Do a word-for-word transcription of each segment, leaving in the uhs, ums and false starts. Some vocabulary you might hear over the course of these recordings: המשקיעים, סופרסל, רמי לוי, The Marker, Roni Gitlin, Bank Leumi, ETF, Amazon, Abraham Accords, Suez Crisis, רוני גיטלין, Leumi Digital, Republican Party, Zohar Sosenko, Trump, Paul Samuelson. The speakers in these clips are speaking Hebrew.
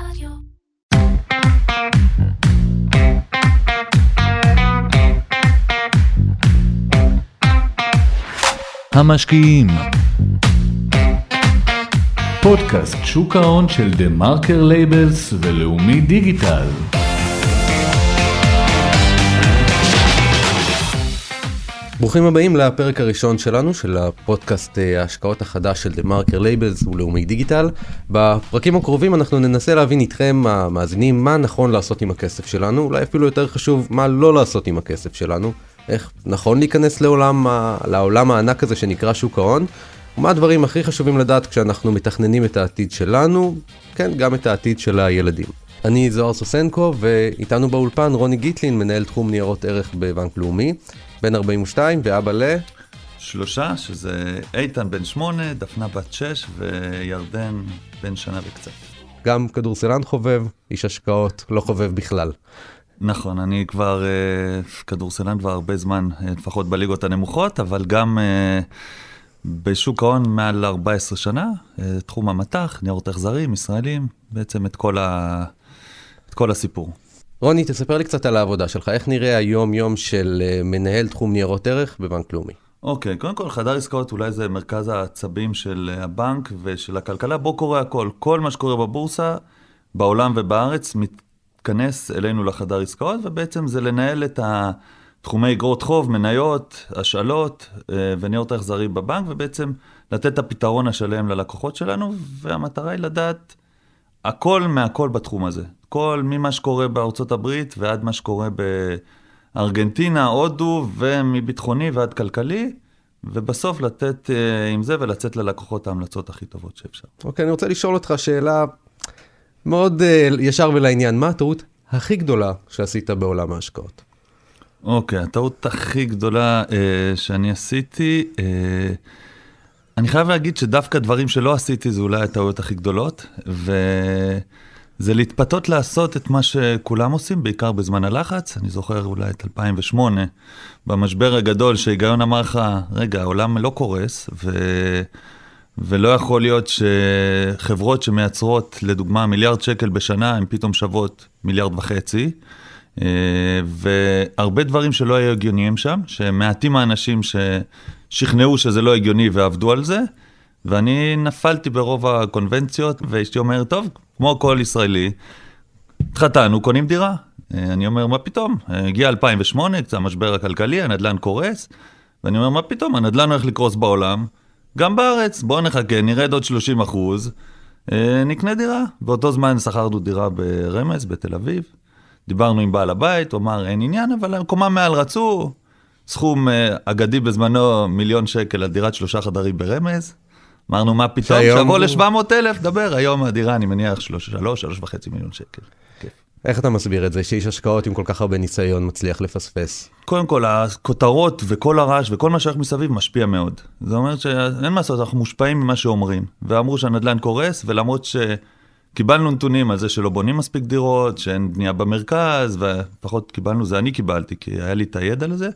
רדיו. המשקיעים, פודקאסט שוק ההון של דה מרקר לייבלס ולאומי דיגיטל. ברוכים הבאים לפרק הראשון שלנו, של הפודקאסט ההשקעות החדש של The Marker Labels ולאומי דיגיטל. בפרקים הקרובים אנחנו ננסה להבין איתכם, המאזינים, מה נכון לעשות עם הכסף שלנו, אולי אפילו יותר חשוב, מה לא לעשות עם הכסף שלנו, איך נכון להיכנס לעולם, לעולם הענק הזה שנקרא שוק ההון, ומה הדברים הכי חשובים לדעת כשאנחנו מתכננים את העתיד שלנו, כן, גם את העתיד של הילדים. אני זוהר סוסנקו, ואיתנו באולפן רוני גיטלין, מנהל תחום ניירות ערך בבנק לאומי, בן ארבעים ושתיים ואבא ל... שלושה, שזה איתן בן שמונה, דפנה בת שש וירדן בן שנה וקצת. גם כדורסלן חובב, איש השקעות לא חובב בכלל. נכון, אני כבר uh, כדורסלן כבר הרבה זמן, לפחות בליגות הנמוכות, אבל גם uh, בשוק ההון מעל ארבע עשרה שנה, uh, תחום המתח, ניירות החזרים, ישראלים, בעצם את כל, ה... את כל הסיפור. רוני, תספר לי קצת על העבודה שלך. איך נראה היום-יום של מנהל תחום ניירות ערך בבנק לאומי? אוקיי, קודם כל, חדר עסקאות אולי זה מרכז העצבים של הבנק ושל הכלכלה. בו קורה הכל. כל מה שקורה בבורסה, בעולם ובארץ, מתכנס אלינו לחדר עסקאות, ובעצם זה לנהל את תחומי אגרות חוב, מניות, השאלות וניירות ערך זרים בבנק, ובעצם לתת את הפתרון השלם ללקוחות שלנו, והמטרה היא לדעת הכל מהכל בתחום הזה. כל ממה שקורה בארצות הברית ועד מה שקורה בארגנטינה, הודו, ומביטחוני ועד כלכלי, ובסוף לתת עם זה ולצאת ללקוחות ההמלצות הכי טובות שאפשר. אוקיי, אני רוצה לשאול אותך שאלה מאוד ישר ולעניין. מה הטעות הכי גדולה שעשית בעולם ההשקעות? אוקיי, הטעות הכי גדולה שאני עשיתי... אני חייב להגיד שדווקא דברים שלא עשיתי זה אולי הטעויות הכי גדולות, וזה להתפתות לעשות את מה שכולם עושים, בעיקר בזמן הלחץ. אני זוכר אולי את אלפיים ושמונה, במשבר הגדול שהיגיון אמר לך, רגע, העולם לא קורס, ו... ולא יכול להיות שחברות שמייצרות, לדוגמה, מיליארד שקל בשנה, הן פתאום שוות מיליארד וחצי, והרבה דברים שלא היו הגיוניים שם, שמעטים האנשים ש... שכנעו שזה לא הגיוני ועבדו על זה, ואני נפלתי ברוב הקונבנציות, ואשתי אומר, טוב, כמו כל ישראלי, התחתנו, קונים דירה. אני אומר, מה פתאום? הגיע אלפיים ושמונה, קצת המשבר הכלכלי, הנדלן קורס, ואני אומר, מה פתאום? הנדלן הולך לקרוס בעולם, גם בארץ, בואו נחכה, נרד עוד שלושים אחוז, נקנה דירה. באותו זמן שכרנו דירה ברמז, בתל אביב, דיברנו עם בעל הבית, הוא אמר, אין עניין, אבל הקומה מעל רצו, סכום אגדי בזמנו, מיליון שקל, הדירת שלושה חדרים ברמז. אמרנו, מה פתאום? שבוא ל-שבע מאות אלף, דבר. היום הדירה, אני מניח, שלוש, שלוש, שלוש וחצי מיליון שקל. איך אתה מסביר את זה? שאיש השקעות עם כל כך הרבה ניסיון מצליח לפספס? קודם כל, הכותרות וכל הרעש וכל מה שייך מסביב משפיע מאוד. זה אומר שאין מה לעשות, אנחנו מושפעים ממה שאומרים. ואמרו שהנדלן קורס, ולמרות ש... קיבלנו נתונים על זה שלא בונים מספיק דירות, שאין בנייה במרכז, ופחות קיבלנו, זה אני קיבלתי, כי היה לי את הידע לזה.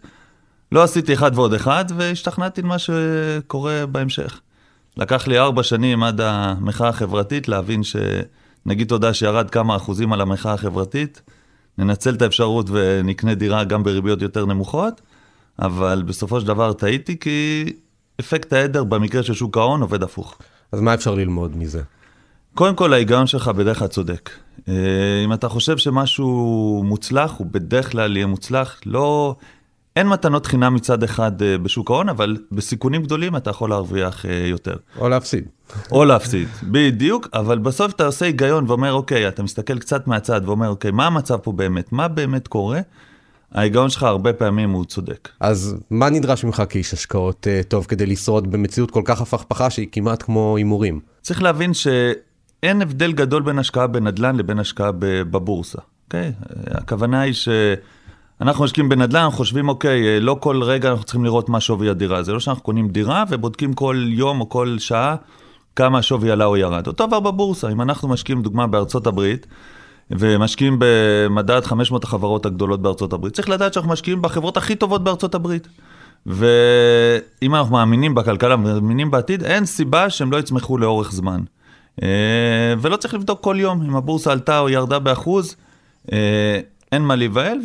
לא עשיתי אחד ועוד אחד, והשתכנעתי למה שקורה בהמשך. לקח לי ארבע שנים עד המחאה החברתית, להבין שנגיד תודה שירד כמה אחוזים על המחאה החברתית, ננצל את האפשרות ונקנה דירה גם בריביות יותר נמוכות, אבל בסופו של דבר טעיתי, כי אפקט העדר במקרה של שוק ההון עובד הפוך. אז מה אפשר ללמוד מזה? קודם כל, ההיגיון שלך בדרך כלל צודק. אם אתה חושב שמשהו מוצלח, הוא בדרך כלל יהיה מוצלח. לא, אין מתנות חינם מצד אחד בשוק ההון, אבל בסיכונים גדולים אתה יכול להרוויח יותר. או להפסיד. או להפסיד, בדיוק. אבל בסוף אתה עושה היגיון ואומר, אוקיי, אתה מסתכל קצת מהצד ואומר, אוקיי, מה המצב פה באמת? מה באמת קורה? ההיגיון שלך הרבה פעמים הוא צודק. אז מה נדרש ממך כאיש השקעות טוב כדי לשרוד במציאות כל כך הפכפכה שהיא כמעט כמו הימורים? צריך להבין ש... אין הבדל גדול בין השקעה בנדלן לבין השקעה בבורסה. אוקיי? הכוונה היא שאנחנו משקיעים בנדלן, חושבים, אוקיי, לא כל רגע אנחנו צריכים לראות מה שווי הדירה. זה לא שאנחנו קונים דירה ובודקים כל יום או כל שעה כמה השווי עלה או ירד. אותו דבר בבורסה. אם אנחנו משקיעים, דוגמה, בארצות הברית, ומשקיעים במדד חמש מאות החברות הגדולות בארצות הברית, צריך לדעת שאנחנו משקיעים בחברות הכי טובות בארצות הברית. ואם אנחנו מאמינים בכלכלה, מאמינים בעתיד, אין סיבה שהם לא יצמחו לאורך זמן. ולא צריך לבדוק כל יום, אם הבורסה עלתה או ירדה באחוז, אין מה להיבהל,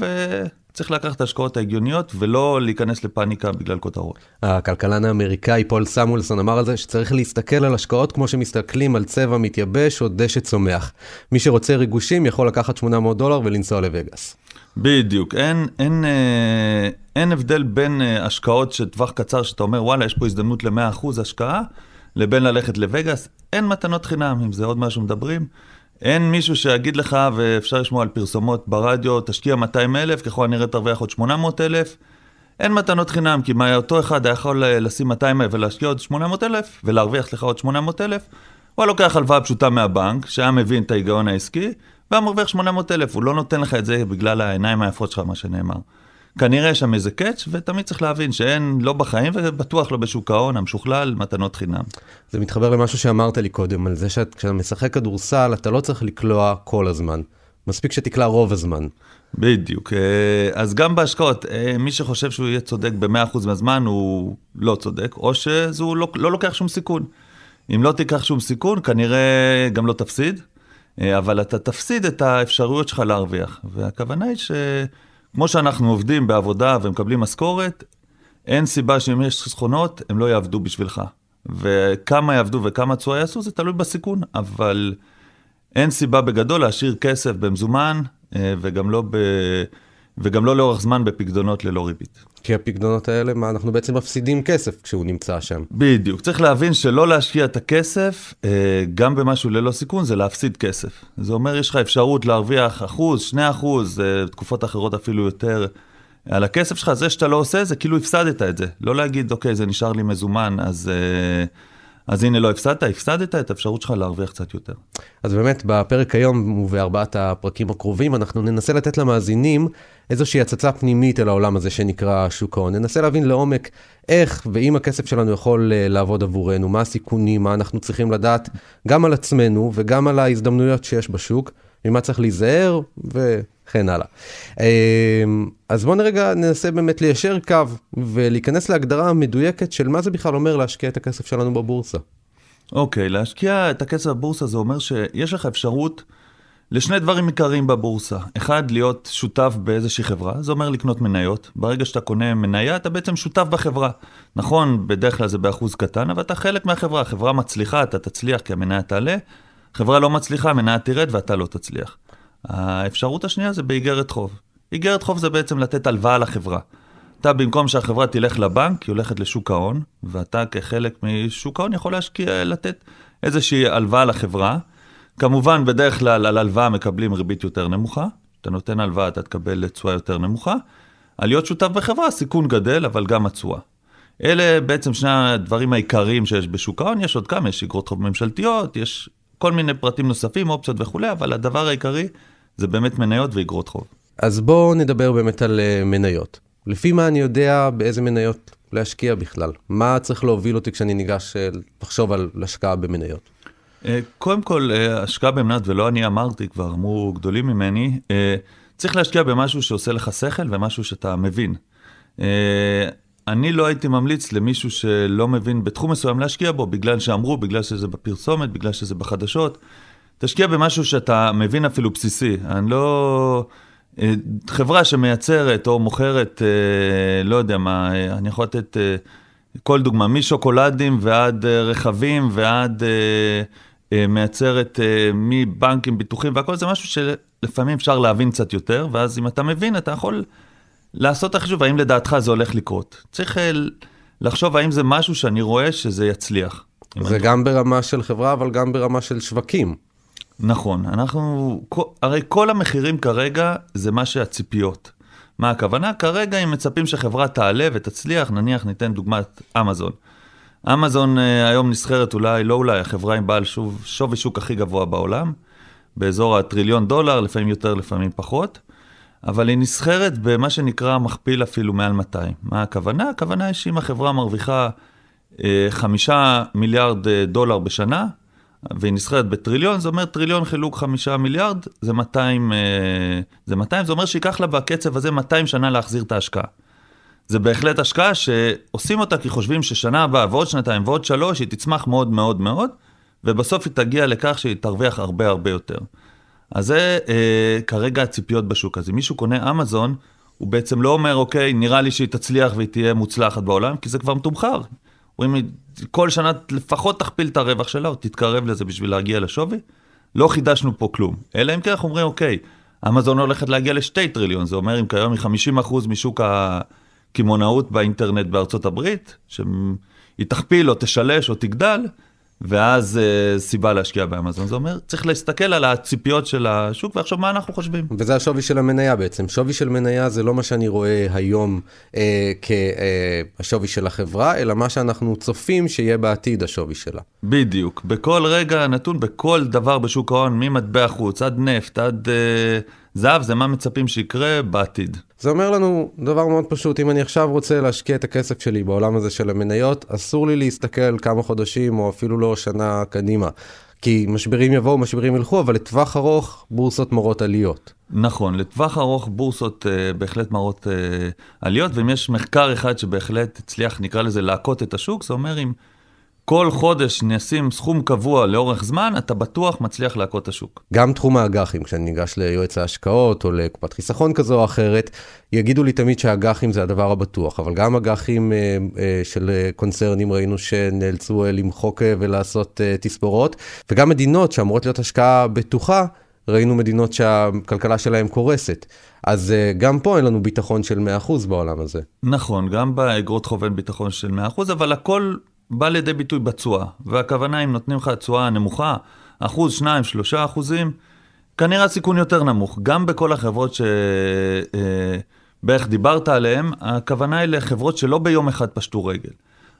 וצריך לקחת השקעות ההגיוניות, ולא להיכנס לפאניקה בגלל כותרות. הכלכלן האמריקאי פול סמואלסון אמר על זה, שצריך להסתכל על השקעות כמו שמסתכלים על צבע מתייבש או דשא צומח. מי שרוצה ריגושים יכול לקחת שמונה מאות דולר ולנסוע לווגאס. בדיוק, אין, אין, אין הבדל בין השקעות שטווח קצר, שאתה אומר, וואלה, יש פה הזדמנות ל-מאה אחוז השקעה, לבין ללכת לווגאס, אין מתנות חינם, אם זה עוד משהו מדברים. אין מישהו שיגיד לך, ואפשר לשמוע על פרסומות ברדיו, תשקיע מאתיים אלף, ככל הנראה תרוויח עוד שמונה מאות אלף. אין מתנות חינם, כי מאותו אחד היה יכול לשים מאתיים אלף ולהשקיע עוד שמונה מאות אלף, ולהרוויח לך עוד שמונה מאות אלף. הוא היה לוקח הלוואה פשוטה מהבנק, שהיה מבין את ההיגיון העסקי, והיה מרוויח שמונה מאות אלף. הוא לא נותן לך את זה בגלל העיניים היפות שלך, מה שנאמר. כנראה שם איזה קאץ', ותמיד צריך להבין שאין, לא בחיים ובטוח לא בשוק ההון, המשוכלל, מתנות חינם. זה מתחבר למשהו שאמרת לי קודם, על זה שכשאתה משחק כדורסל, אתה לא צריך לקלוע כל הזמן. מספיק שתקלע רוב הזמן. בדיוק. אז גם בהשקעות, מי שחושב שהוא יהיה צודק ב-מאה אחוז מהזמן, הוא לא צודק, או שהוא לא, לא לוקח שום סיכון. אם לא תיקח שום סיכון, כנראה גם לא תפסיד, אבל אתה תפסיד את האפשרויות שלך להרוויח. והכוונה היא ש... כמו שאנחנו עובדים בעבודה ומקבלים משכורת, אין סיבה שאם יש חסכונות, הם לא יעבדו בשבילך. וכמה יעבדו וכמה צועה יעשו, זה תלוי בסיכון, אבל אין סיבה בגדול להשאיר כסף במזומן, וגם לא, ב... וגם לא לאורך זמן בפקדונות ללא ריבית. כי הפקדונות האלה, מה, אנחנו בעצם מפסידים כסף כשהוא נמצא שם. בדיוק. צריך להבין שלא להשקיע את הכסף, גם במשהו ללא סיכון, זה להפסיד כסף. זה אומר, יש לך אפשרות להרוויח אחוז, שני אחוז, תקופות אחרות אפילו יותר. על הכסף שלך, זה שאתה לא עושה, זה כאילו הפסדת את זה. לא להגיד, אוקיי, זה נשאר לי מזומן, אז... אז הנה לא הפסדת, הפסדת את האפשרות שלך להרוויח קצת יותר. אז באמת בפרק היום ובארבעת הפרקים הקרובים אנחנו ננסה לתת למאזינים איזושהי הצצה פנימית אל העולם הזה שנקרא שוק ההון. ננסה להבין לעומק איך ואם הכסף שלנו יכול לעבוד עבורנו, מה הסיכונים, מה אנחנו צריכים לדעת גם על עצמנו וגם על ההזדמנויות שיש בשוק, ממה צריך להיזהר וכן הלאה. אז בואו נרגע ננסה באמת ליישר קו ולהיכנס להגדרה המדויקת של מה זה בכלל אומר להשקיע את הכסף שלנו בבורסה. אוקיי, להשקיע את הכסף בבורסה זה אומר שיש לך אפשרות לשני דברים עיקריים בבורסה. אחד, להיות שותף באיזושהי חברה, זה אומר לקנות מניות. ברגע שאתה קונה מניה, אתה בעצם שותף בחברה. נכון, בדרך כלל זה באחוז קטן, אבל אתה חלק מהחברה. החברה מצליחה, אתה תצליח כי המניה תעלה. חברה לא מצליחה, מניה תירד ואתה לא תצליח. האפשרות השנייה זה באיגרת חוב. איגרת חוב זה בעצם לתת הלוואה לחברה. אתה במקום שהחברה תלך לבנק, היא הולכת לשוק ההון, ואתה כחלק משוק ההון יכול להשקיע, לתת איזושהי הלוואה לחברה. כמובן, בדרך כלל על הלוואה מקבלים ריבית יותר נמוכה. אתה נותן הלוואה, אתה תקבל תשואה יותר נמוכה. על להיות שותף בחברה, סיכון גדל, אבל גם התשואה. אלה בעצם שני הדברים העיקריים שיש בשוק ההון. יש עוד כמה, יש איגרות חוב ממשלתיות, יש כל מיני פרטים נוספים, אופציות וכו', אבל הדבר העיקרי זה באמת מניות ואיגרות חוב. אז בואו נדבר באמת על מניות. לפי מה אני יודע באיזה מניות להשקיע בכלל? מה צריך להוביל אותי כשאני ניגש לחשוב על השקעה במניות? קודם כל, השקעה במניות, ולא אני אמרתי, כבר אמרו גדולים ממני, צריך להשקיע במשהו שעושה לך שכל ומשהו שאתה מבין. אני לא הייתי ממליץ למישהו שלא מבין בתחום מסוים להשקיע בו, בגלל שאמרו, בגלל שזה בפרסומת, בגלל שזה בחדשות. תשקיע במשהו שאתה מבין אפילו בסיסי. אני לא... חברה שמייצרת או מוכרת, לא יודע מה, אני יכול לתת כל דוגמה, משוקולדים ועד רכבים ועד מייצרת מבנקים, ביטוחים והכל, זה משהו שלפעמים אפשר להבין קצת יותר, ואז אם אתה מבין, אתה יכול... לעשות החשוב, האם לדעתך זה הולך לקרות. צריך לחשוב האם זה משהו שאני רואה שזה יצליח. זה גם ברמה של חברה, אבל גם ברמה של שווקים. נכון. אנחנו, הרי כל המחירים כרגע זה מה שהציפיות. מה הכוונה? כרגע אם מצפים שחברה תעלה ותצליח, נניח ניתן דוגמת אמזון. אמזון היום נסחרת אולי, לא אולי, החברה עם בעל שווי שוק הכי גבוה בעולם, באזור הטריליון דולר, לפעמים יותר, לפעמים פחות. אבל היא נסחרת במה שנקרא מכפיל אפילו מעל מאתיים. מה הכוונה? הכוונה היא שאם החברה מרוויחה חמישה מיליארד דולר בשנה, והיא נסחרת בטריליון, זה אומר טריליון חילוק חמישה מיליארד, זה מאתיים, זה מאתיים, זה אומר שיקח לה בקצב הזה מאתיים שנה להחזיר את ההשקעה. זה בהחלט השקעה שעושים אותה כי חושבים ששנה הבאה ועוד שנתיים ועוד שלוש, היא תצמח מאוד מאוד מאוד, ובסוף היא תגיע לכך שהיא תרוויח הרבה הרבה יותר. אז זה אה, כרגע הציפיות בשוק. אז אם מישהו קונה אמזון, הוא בעצם לא אומר, אוקיי, נראה לי שהיא תצליח והיא תהיה מוצלחת בעולם, כי זה כבר מתומחר. הוא אם כל שנה לפחות תכפיל את הרווח שלה, או תתקרב לזה בשביל להגיע לשווי, לא חידשנו פה כלום. אלא אם כך אומרים, אוקיי, אמזון הולכת להגיע לשתי טריליון, זה אומר אם כיום היא חמישים אחוז משוק הכימונאות באינטרנט בארצות הברית, שהיא תכפיל או תשלש או תגדל, ואז uh, סיבה להשקיע באמזון. זה אומר, צריך להסתכל על הציפיות של השוק, ועכשיו מה אנחנו חושבים? וזה השווי של המניה בעצם. שווי של מניה זה לא מה שאני רואה היום אה, כשווי אה, של החברה, אלא מה שאנחנו צופים שיהיה בעתיד השווי שלה. בדיוק. בכל רגע נתון, בכל דבר בשוק ההון, ממטבע חוץ, עד נפט, עד אה, זהב, זה מה מצפים שיקרה בעתיד. זה אומר לנו דבר מאוד פשוט, אם אני עכשיו רוצה להשקיע את הכסף שלי בעולם הזה של המניות, אסור לי להסתכל כמה חודשים או אפילו לא שנה קדימה. כי משברים יבואו, משברים ילכו, אבל לטווח ארוך בורסות מראות עליות. נכון, לטווח ארוך בורסות אה, בהחלט מראות אה, עליות, ואם יש מחקר אחד שבהחלט הצליח, נקרא לזה, להקות את השוק, זה אומר אם כל חודש נשים סכום קבוע לאורך זמן, אתה בטוח מצליח להקות את השוק. גם תחום האג"חים, כשאני ניגש ליועץ ההשקעות או לקופת חיסכון כזו או אחרת, יגידו לי תמיד שהאג"חים זה הדבר הבטוח, אבל גם האג"חים של קונצרנים ראינו שנאלצו למחוק ולעשות תספורות, וגם מדינות שאמורות להיות השקעה בטוחה, ראינו מדינות שהכלכלה שלהם קורסת. אז גם פה אין לנו ביטחון של מאה אחוז בעולם הזה. נכון, גם באגרות חוב אין ביטחון של מאה אחוז, אבל הכל בא לידי ביטוי בצועה, והכוונה אם נותנים לך צועה נמוכה, אחוז, שניים, שלושה אחוזים, כנראה הסיכון יותר נמוך. גם בכל החברות שבערך דיברת עליהן, הכוונה היא לחברות שלא ביום אחד פשטו רגל.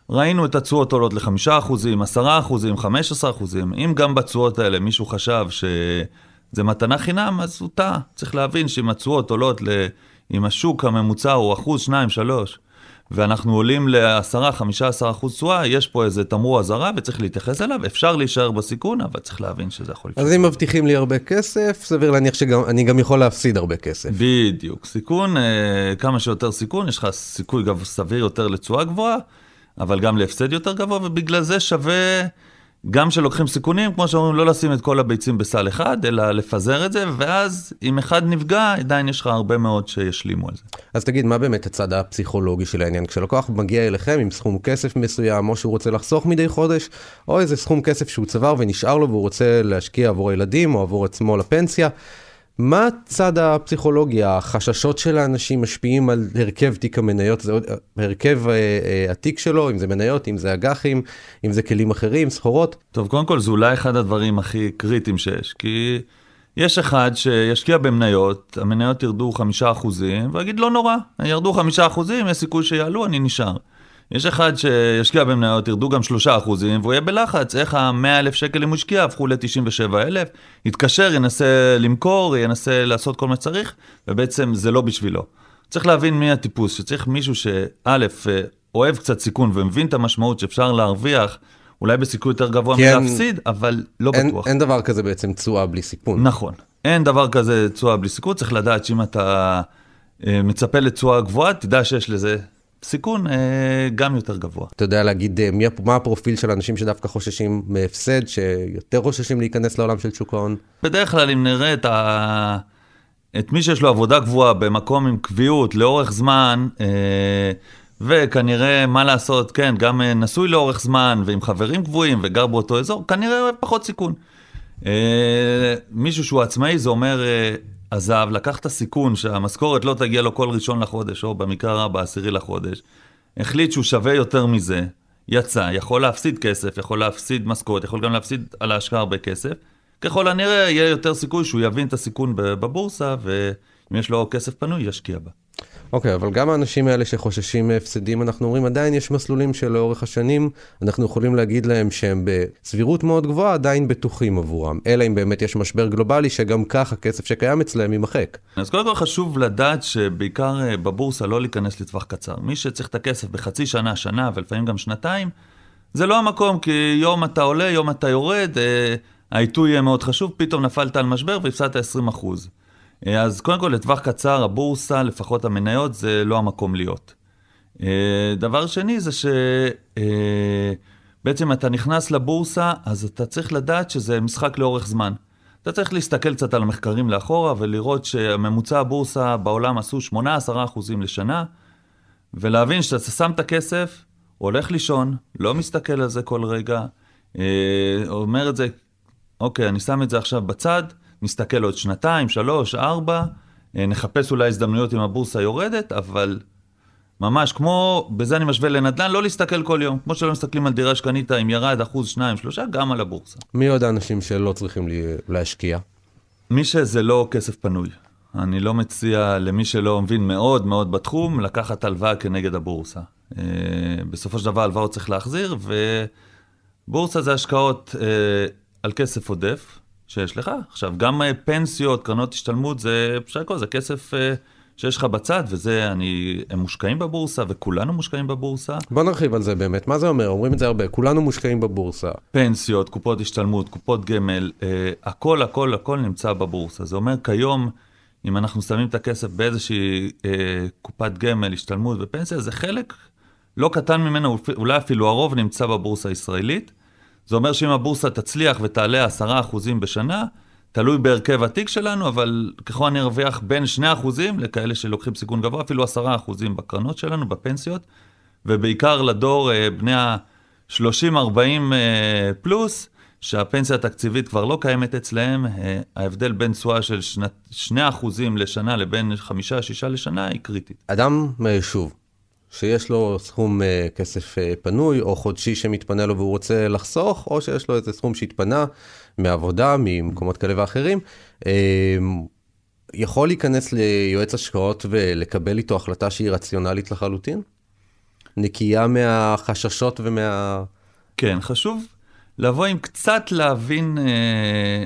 ראינו את הצועות עולות לחמישה אחוזים, עשרה אחוזים, חמש עשרה אחוזים. אם גם בצועות האלה מישהו חשב שזה מתנה חינם, אז הוא טעה. צריך להבין שאם הצועות עולות, אם השוק הממוצע הוא אחוז, שניים, שלוש, ואנחנו עולים ל-עשרה עד חמישה עשר אחוז צועה, יש פה איזה תמרור אזהרה וצריך להתייחס אליו, אפשר להישאר בסיכון, אבל צריך להבין שזה יכול להיות. אז אם מבטיחים לי הרבה כסף, סביר להניח שאני גם יכול להפסיד הרבה כסף. בדיוק, סיכון, כמה שיותר סיכון, יש לך סיכוי סביר יותר לצועה גבוהה, אבל גם להפסד יותר גבוה, ובגלל זה שווה, גם שלוקחים סיכונים, כמו שאומרים, לא לשים את כל הביצים בסל אחד, אלא לפזר את זה, ואז אם אחד נפגע, עדיין יש לך הרבה מאוד שישלימו על זה. אז תגיד, מה באמת הצד הפסיכולוגי של העניין? כשלקוח מגיע אליכם עם סכום כסף מסוים, או שהוא רוצה לחסוך מדי חודש, או איזה סכום כסף שהוא צבר ונשאר לו, והוא רוצה להשקיע עבור הילדים, או עבור עצמו לפנסיה, מה הצד הפסיכולוגי? החששות של האנשים משפיעים על הרכב תיק המניות, זה הרכב התיק שלו, אם זה מניות, אם זה אג"חים, אם זה כלים אחרים, סחורות. טוב, קודם כל, זה אולי אחד הדברים הכי קריטיים שיש, כי יש אחד שישקיע במניות, המניות ירדו חמישה אחוזים, ויגיד, לא נורא, ירדו חמישה אחוזים, יש סיכוי שיעלו, אני נשאר. יש אחד שישקיע במניות, ירדו גם שלושה אחוזים, והוא יהיה בלחץ, איך המאה אלף שקל אם הוא השקיע, הפכו ל-תשעים ושבע אלף, יתקשר, ינסה למכור, ינסה לעשות כל מה צריך, ובעצם זה לא בשבילו. צריך להבין מי הטיפוס, שצריך מישהו שא' אוהב קצת סיכון, ומבין את המשמעות שאפשר להרוויח, אולי בסיכוי יותר גבוה מלהפסיד, אבל לא בטוח. אין דבר כזה בעצם צועה בלי סיכון. נכון, אין דבר כזה צועה בלי סיכון, צריך לדעת שאם אתה מצפה לצועה גבוהה, תדע שיש לזה סיכון גם יותר גבוה. אתה יודע להגיד מה הפרופיל של אנשים שדווקא חוששים מהפסד, שיותר חוששים להיכנס לעולם של שוק ההון? בדרך כלל אם נראה את, ה... את מי שיש לו עבודה גבוהה במקום עם קביעות לאורך זמן, וכנראה מה לעשות, כן, גם נשוי לאורך זמן ועם חברים גבוהים וגר באותו אזור, כנראה פחות סיכון. מישהו שהוא עצמאי זה אומר עזב, לקח את הסיכון שהמשכורת לא תגיע לו כל ראשון לחודש, או במקרה רע בעשירי לחודש, החליט שהוא שווה יותר מזה, יצא, יכול להפסיד כסף, יכול להפסיד משכורת, יכול גם להפסיד על ההשקעה הרבה כסף, ככל הנראה יהיה יותר סיכוי שהוא יבין את הסיכון בבורסה, ואם יש לו כסף פנוי, ישקיע בה. אוקיי, okay, אבל גם האנשים האלה שחוששים מהפסדים, אנחנו אומרים, עדיין יש מסלולים שלאורך השנים, אנחנו יכולים להגיד להם שהם בסבירות מאוד גבוהה, עדיין בטוחים עבורם, אלא אם באמת יש משבר גלובלי, שגם כך הכסף שקיים אצלהם יימחק. אז קודם כל חשוב לדעת שבעיקר בבורסה לא להיכנס לטווח קצר. מי שצריך את הכסף בחצי שנה, שנה, ולפעמים גם שנתיים, זה לא המקום, כי יום אתה עולה, יום אתה יורד, העיתוי יהיה מאוד חשוב, פתאום נפלת על משבר והפסדת עשרים אחוז. אז קודם כל, לטווח קצר, הבורסה, לפחות המניות, זה לא המקום להיות. דבר שני זה בעצם אתה נכנס לבורסה, אז אתה צריך לדעת שזה משחק לאורך זמן. אתה צריך להסתכל קצת על המחקרים לאחורה, ולראות שממוצע הבורסה בעולם עשו שמונה עשרה אחוז לשנה, ולהבין שאתה שם את הכסף, הולך לישון, לא מסתכל על זה כל רגע, אומר את זה, אוקיי, אני שם את זה עכשיו בצד, נסתכל עוד שנתיים, שלוש, ארבע, נחפש אולי הזדמנויות אם הבורסה יורדת, אבל ממש כמו, בזה אני משווה לנדל"ן, לא להסתכל כל יום. כמו שלא מסתכלים על דירה שקנית, אם ירד אחוז, שניים, שלושה, גם על הבורסה. מי עוד האנשים שלא צריכים להשקיע? מי שזה לא כסף פנוי. אני לא מציע למי שלא מבין מאוד מאוד בתחום, לקחת הלוואה כנגד הבורסה. בסופו של דבר הלוואות צריך להחזיר, ובורסה זה השקעות על כסף עודף שיש לך. עכשיו, גם פנסיות, קרנות השתלמות, זה פשוט, זה כסף שיש לך בצד, וזה, אני, הם מושקעים בבורסה, וכולנו מושקעים בבורסה. בוא נרחיב על זה באמת. מה זה אומר? אומרים את זה הרבה. כולנו מושקעים בבורסה. פנסיות, קופות השתלמות, קופות גמל, הכל, הכל, הכל נמצא בבורסה. זה אומר, כיום, אם אנחנו שמים את הכסף באיזושהי קופת גמל, השתלמות ופנסיה, זה חלק לא קטן ממנו, אולי אפילו הרוב נמצא בבורסה הישראלית. זה אומר שאם הבורסה תצליח ותעלה עשרה אחוז בשנה, תלוי בהרכב התיק שלנו, אבל ככל אני ארוויח בין שני אחוז לכאלה שלוקחים סיכון גבוה, אפילו עשרה אחוז בקרנות שלנו, בפנסיות, ובעיקר לדור בני ה-שלושים ארבעים פלוס, שהפנסיה התקציבית כבר לא קיימת אצלהם, ההבדל בין תשואה של שני אחוז לשנה לבין חמישה עד שישה לשנה היא קריטית. אדם מהיישוב, שיש לו סכום כסף פנוי, או חודשי שמתפנה לו והוא רוצה לחסוך, או שיש לו איזה סכום שהתפנה מעבודה, ממקומות כאלה ואחרים, יכול להיכנס ליועץ השקעות ולקבל איתו החלטה שהיא רציונלית לחלוטין? נקייה מהחששות ומה... כן, חשוב לבוא עם קצת להבין אה,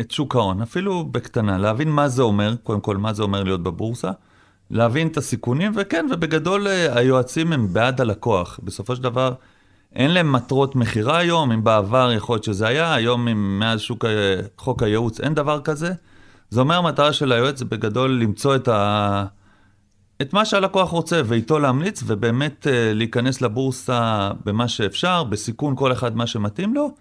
את שוק ההון, אפילו בקטנה, להבין מה זה אומר, קודם כל מה זה אומר להיות בבורסה, להבין את הסיכונים, וכן, ובגדול היועצים הם בעד הלקוח. בסופו של דבר, אין להם מטרות מחירה היום, אם בעבר יכול להיות שזה היה, היום עם מאז שוק חוק הייעוץ אין דבר כזה. זה אומר המטרה של היועץ בגדול למצוא את, ה... את מה שהלקוח רוצה, ואיתו להמליץ, ובאמת להיכנס לבורסה במה שאפשר, בסיכון כל אחד מה שמתאים לו,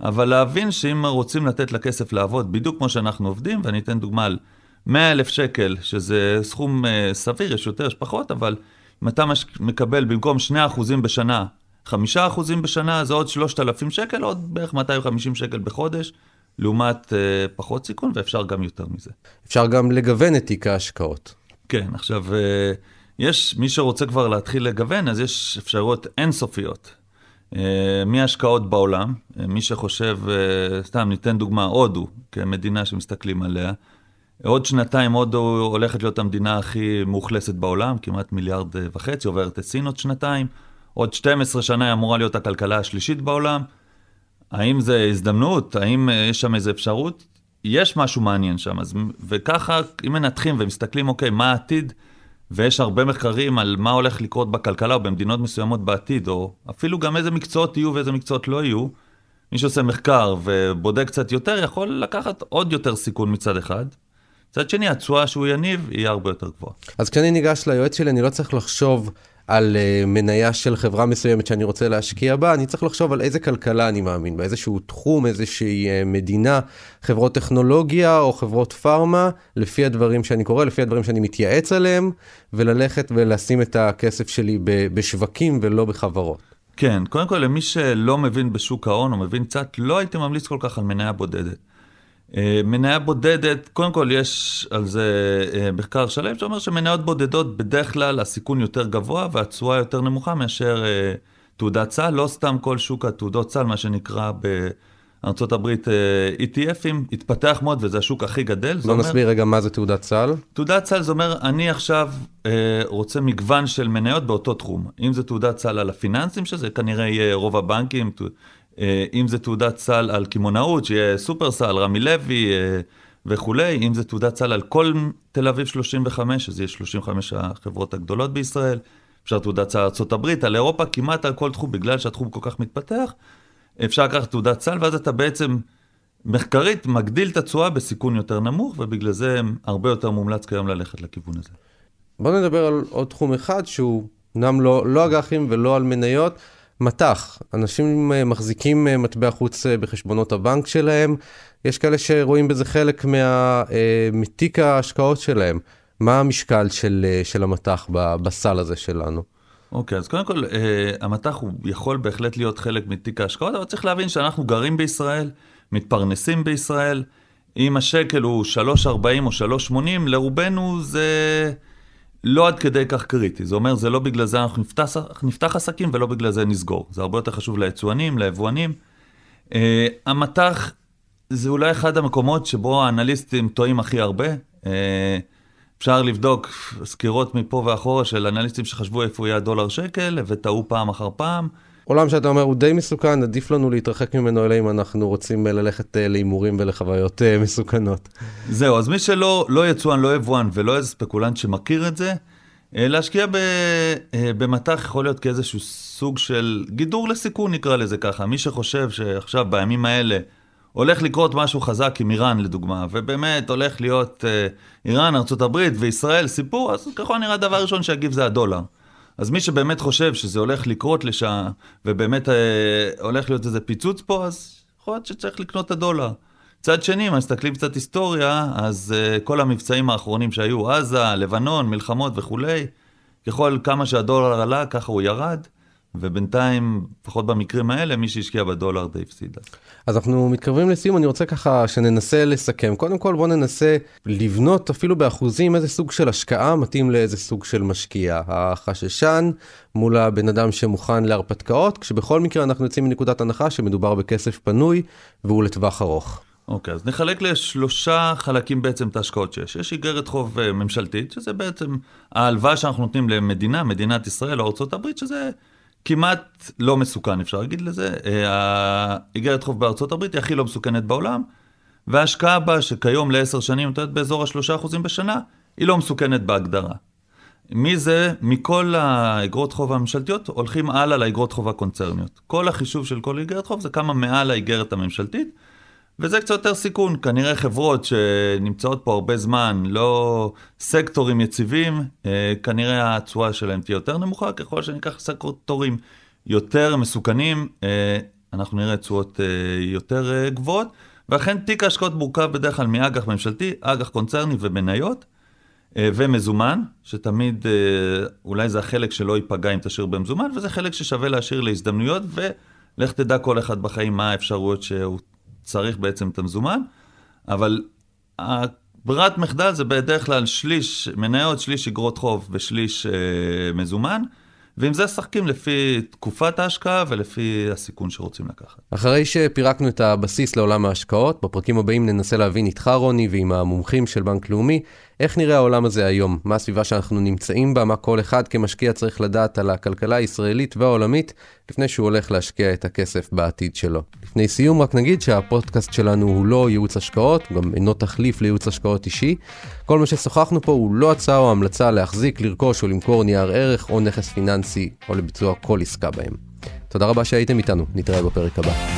אבל להבין שאם רוצים לתת לכסף לעבוד, בדיוק כמו שאנחנו עובדים, ואני אתן דוגמה על מאה אלף שקל, שזה סכום סביר, יש יותר, יש פחות, אבל אם אתה מקבל במקום שני אחוז בשנה, חמישה אחוז בשנה, זה עוד שלושת אלפים שקל, עוד בערך מאתיים וחמישים שקל בחודש, לעומת פחות סיכון, ואפשר גם יותר מזה. אפשר גם לגוון את תיק ההשקעות. כן, עכשיו, יש מי שרוצה כבר להתחיל לגוון, אז יש אפשרויות אינסופיות. מהשקעות בעולם, מי שחושב, סתם ניתן דוגמה, הודו, כמדינה שמסתכלים עליה, עוד שנתיים הודו הולכת להיות המדינה הכי מאוכלסת בעולם, כמעט מיליארד וחצי, עוברת את סין עוד שנתיים, עוד שתים עשרה שנה אמורה להיות הכלכלה השלישית בעולם. האם זה הזדמנות? האם יש שם איזו אפשרות? יש משהו מעניין שם. אז, וככה, אם מנתחים ומסתכלים, אוקיי, מה העתיד, ויש הרבה מחקרים על מה הולך לקרות בכלכלה או במדינות מסוימות בעתיד, או אפילו גם איזה מקצועות יהיו ואיזה מקצועות לא יהיו, מי שעושה מחקר ובודק קצת יותר, יכול לקחת עוד יותר סיכון מצד אחד. מצד שני, התשואה שהוא יניב היא הרבה יותר גבוהה. אז כשאני ניגש ליועץ שלי, אני לא צריך לחשוב על מניה של חברה מסוימת שאני רוצה להשקיע בה, אני צריך לחשוב על איזה כלכלה אני מאמין בה, איזשהו תחום, איזושהי מדינה, חברות טכנולוגיה או חברות פארמה, לפי הדברים שאני קורא, לפי הדברים שאני מתייעץ עליהם, וללכת ולשים את הכסף שלי בשווקים ולא בחברות. כן, קודם כל, למי שלא מבין בשוק ההון, או מבין קצת, לא הייתי ממליץ כל כך על מניה בודדת. מניה בודדת, קודם כל יש על זה מחקר שלם, שאומר שמניות בודדות בדרך כלל הסיכון יותר גבוה והתשואה יותר נמוכה מאשר תעודת סל, לא סתם כל שוק התעודות סל, מה שנקרא בארצות הברית E T F'ים, התפתח מאוד וזה השוק הכי גדל. לא נסביר רגע מה זה תעודת סל? תעודת סל זה אומר, אני עכשיו רוצה מגוון של מניות באותו תחום, אם זה תעודת סל על הפיננסים, שזה כנראה יהיה רוב הבנקים, אם זה תעודת סל על כימונאות, שיהיה סופרסל, רמי לוי וכולי, אם זה תעודת סל על כל תל אביב שלושים וחמש, אז יש שלושים וחמש החברות הגדולות בישראל, אפשר תעודת סל על ארצות הברית, על אירופה, כמעט על כל תחום, בגלל שהתחום כל כך מתפתח, אפשר לקחת תעודת סל, ואז אתה בעצם מחקרית מגדיל את התשואה בסיכון יותר נמוך, ובגלל זה הרבה יותר מומלץ כיום ללכת לכיוון הזה. בואו נדבר על עוד תחום אחד, שהוא נם לא, לא אג"חים ולא על מניות, מתח. אנשים מחזיקים מטבע חוץ בחשבונות הבנק שלהם, יש כאלה שרואים בזה חלק מה, מתיק ההשקעות שלהם. מה המשקל של, של המתח בסל הזה שלנו? אוקיי, אז קודם כל, המתח הוא יכול בהחלט להיות חלק מתיק ההשקעות, אבל צריך להבין שאנחנו גרים בישראל, מתפרנסים בישראל, אם השקל הוא שלוש ארבעים או שלוש שמונים, לרובנו זה לא עד כדי כך קריטי. זה אומר, זה לא בגלל זה אנחנו נפתח, נפתח עסקים ולא בגלל זה נסגור. זה הרבה יותר חשוב ליצואנים, ליבואנים. Uh, המתח זה אולי אחד המקומות שבו האנליסטים טועים הכי הרבה. Uh, אפשר לבדוק סקירות מפה ואחורה של אנליסטים שחשבו איפה יהיה דולר שקל, וטעו פעם אחר פעם. עולם שאתה אומר, הוא די מסוכן, עדיף לנו להתרחק ממנו אלה אם אנחנו רוצים ללכת להימורים ולחוויות מסוכנות. זהו, אז מי שלא לא יצואן, לא יבואן ולא איזה ספקולנט שמכיר את זה, להשקיע ב, במתח יכול להיות כאיזשהו סוג של גידור לסיכון, נקרא לזה ככה. מי שחושב שעכשיו בימים האלה הולך לקרות משהו חזק עם איראן לדוגמה, ובאמת הולך להיות איראן, ארצות הברית וישראל סיפור, אז ככה נראה דבר ראשון שיגיב זה הדולר. אז מי שבאמת חושב שזה הולך לקרות לשעה, ובאמת אה, הולך להיות איזה פיצוץ פה, אז יכול להיות שצריך לקנות את הדולר. צד שני, אם מסתכלים קצת היסטוריה, אז אה, כל המבצעים האחרונים שהיו, עזה, לבנון, מלחמות וכו', ככל כמה שהדולר עלה, ככה הוא ירד, ובינתיים, פחות במקרים האלה, מי שהשקיע בדולר די הפסידה. אז אנחנו מתקרבים לסיום, אני רוצה ככה שננסה לסכם. קודם כל, בוא ננסה לבנות אפילו באחוזים איזה סוג של השקעה מתאים לאיזה סוג של משקיע. החששן מול הבן אדם שמוכן להרפתקאות, כשבכל מקרה אנחנו יוצאים מנקודת הנחה שמדובר בכסף פנוי, והוא לטווח ארוך. אוקיי, אז נחלק לשלושה חלקים בעצם את ההשקעות שיש. יש איגרת חוב ממשלתית, שזה בעצם ההלוואה שאנחנו נותנים למדינה, מדינת ישראל או ארצות הברית, שזה כמעט לא מסוכן, אפשר להגיד לזה. האיגרת חוב בארצות הברית היא הכי לא מסוכנת בעולם, וההשקעה בה שכיום לעשר שנים, נותנת באזור השלושה אחוזים בשנה, היא לא מסוכנת בהגדרה. מזה, מכל האיגרות חוב הממשלתיות, הולכים הלאה לאיגרות חוב הקונצרניות. כל החישוב של כל איגרת חוב זה כמה מעל האיגרת הממשלתית, וזה קצת יותר סיכון. כנראה חברות שנמצאות פה הרבה זמן, לא סקטורים יציבים, כנראה התשואה שלהם תהיה יותר נמוכה, ככל שניקח סקטורים יותר מסוכנים, אנחנו נראה תשואות יותר גבוהות, ואכן תיק ההשקעות מורכב בדרך כלל מאג"ח ממשלתי, אג"ח קונצרני ומניות, ומזומן, שתמיד אולי זה החלק שלא ייפגע אם תשאיר במזומן, וזה חלק ששווה להשאיר להזדמנויות, ולך תדע כל אחד בחיים מה האפשרויות שהוא צריך בעצם את המזומן, אבל הברירת מחדל זה בדרך כלל שליש מניות, שליש אגרות חוב ושליש אה, מזומן, ועם זה שחקים לפי תקופת ההשקעה ולפי הסיכון שרוצים לקחת. אחרי שפירקנו את הבסיס לעולם ההשקעות, בפרקים הבאים ננסה להבין איתך רוני ועם המומחים של בנק לאומי, איך נראה העולם הזה היום, מה הסביבה שאנחנו נמצאים בה, מה כל אחד כמשקיע צריך לדעת על הכלכלה הישראלית והעולמית, לפני שהוא הולך להשקיע את הכסף בעתיד שלו. לפני סיום רק נגיד שהפודקאסט שלנו הוא לא ייעוץ השקעות, הוא גם אינו תחליף לייעוץ השקעות אישי. כל מה ששוחחנו פה הוא לא הצעה או המלצה להחזיק, לרכוש או למכור נייר ערך או נכס פיננסי או לביצוע כל עסקה בהם. תודה רבה שהייתם איתנו, נתראה בפרק הבא.